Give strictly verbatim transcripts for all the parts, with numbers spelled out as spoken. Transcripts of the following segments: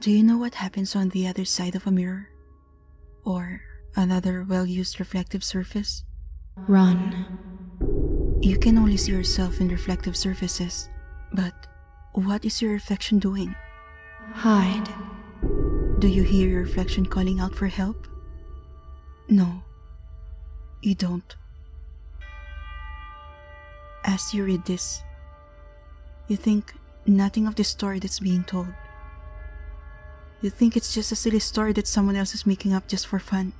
Do you know what happens on the other side of a mirror? Or another well-used reflective surface? Run. You can only see yourself in reflective surfaces, but what is your reflection doing? Hide. Do you hear your reflection calling out for help? No, you don't. As you read this, you think nothing of the story that's being told. You think it's just a silly story that someone else is making up just for fun.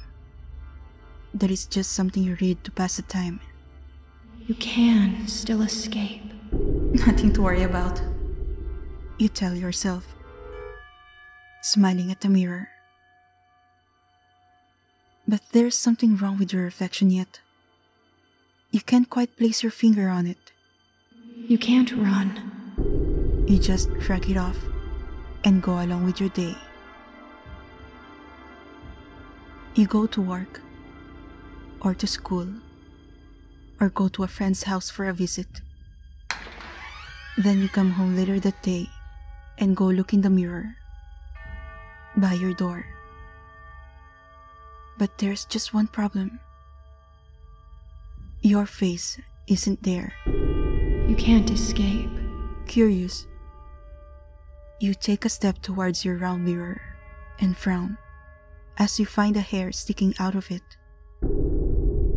That it's just something you read to pass the time. You can still escape. Nothing to worry about, you tell yourself, smiling at the mirror. But there's something wrong with your reflection yet. You can't quite place your finger on it. You can't run. You just shrug it off and go along with your day. You go to work, or to school, or go to a friend's house for a visit. Then you come home later that day and go look in the mirror by your door. But there's just one problem. Your face isn't there. You can't escape. Curious, you take a step towards your round mirror and frown as you find a hair sticking out of it.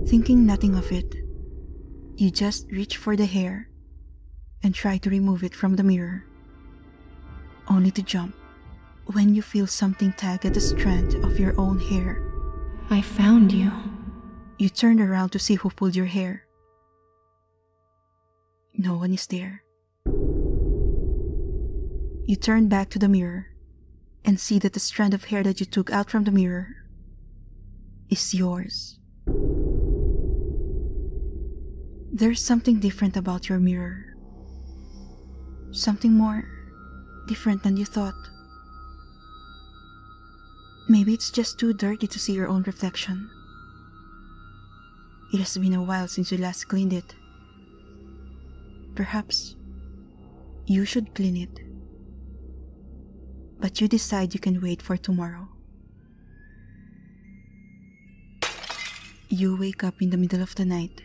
Thinking nothing of it, you just reach for the hair and try to remove it from the mirror, only to jump when you feel something tug at the strand of your own hair. I found you. You turn around to see who pulled your hair. No one is there. You turn back to the mirror and see that the strand of hair that you took out from the mirror is yours. There's something different about your mirror. Something more different than you thought. Maybe it's just too dirty to see your own reflection. It has been a while since you last cleaned it. Perhaps you should clean it. But you decide you can wait for tomorrow. You wake up in the middle of the night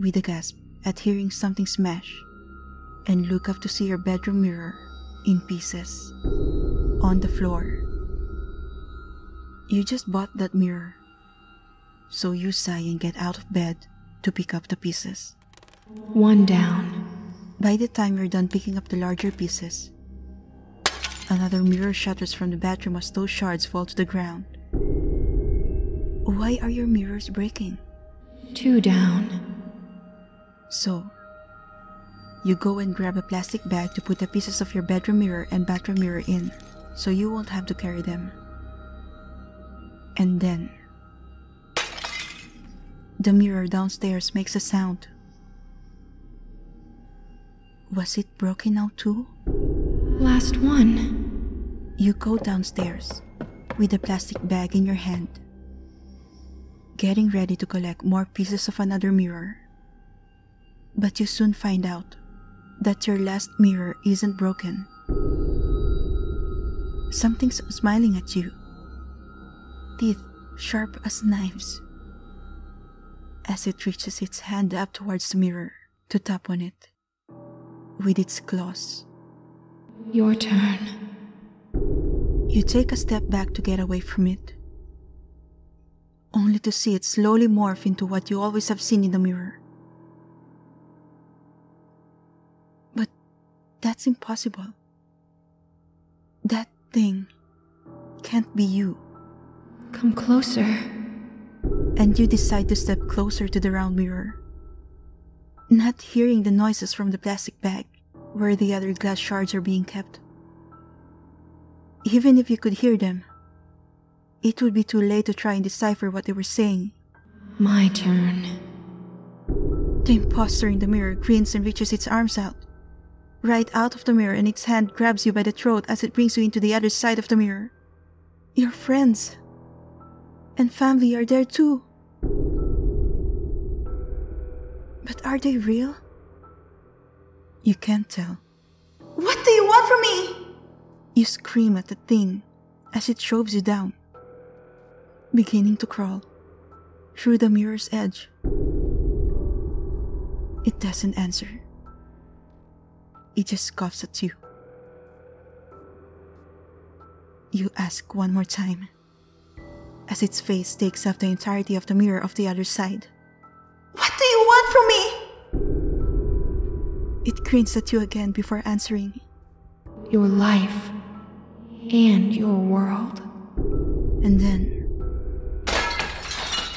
with a gasp at hearing something smash and look up to see your bedroom mirror in pieces on the floor. You just bought that mirror, so you sigh and get out of bed to pick up the pieces. One down. By the time you're done picking up the larger pieces, another mirror shatters from the bathroom as those shards fall to the ground. Why are your mirrors breaking? Two down. So, you go and grab a plastic bag to put the pieces of your bedroom mirror and bathroom mirror in, so you won't have to carry them. And then, the mirror downstairs makes a sound. Was it broken now too? Last one. You go downstairs with a plastic bag in your hand, getting ready to collect more pieces of another mirror. But you soon find out that your last mirror isn't broken. Something's smiling at you, teeth sharp as knives, as it reaches its hand up towards the mirror to tap on it with its claws. Your turn. You take a step back to get away from it, only to see it slowly morph into what you always have seen in the mirror. But that's impossible. That thing can't be you. Come closer. And you decide to step closer to the round mirror, not hearing the noises from the plastic bag where the other glass shards are being kept. Even if you could hear them, it would be too late to try and decipher what they were saying. My turn. The imposter in the mirror grins and reaches its arms out, right out of the mirror, and its hand grabs you by the throat as it brings you into the other side of the mirror. Your friends and family are there too. But are they real? You can't tell. What do you want from me? You scream at the thing as it shoves you down, beginning to crawl through the mirror's edge. It doesn't answer. It just scoffs at you. You ask one more time, as its face takes up the entirety of the mirror of the other side. "What do you want from me?" It grins at you again before answering. "Your life and your world." And then,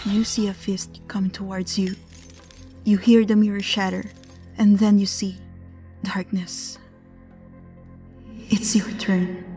you see a fist come towards you. You hear the mirror shatter, and then you see darkness. It's your turn.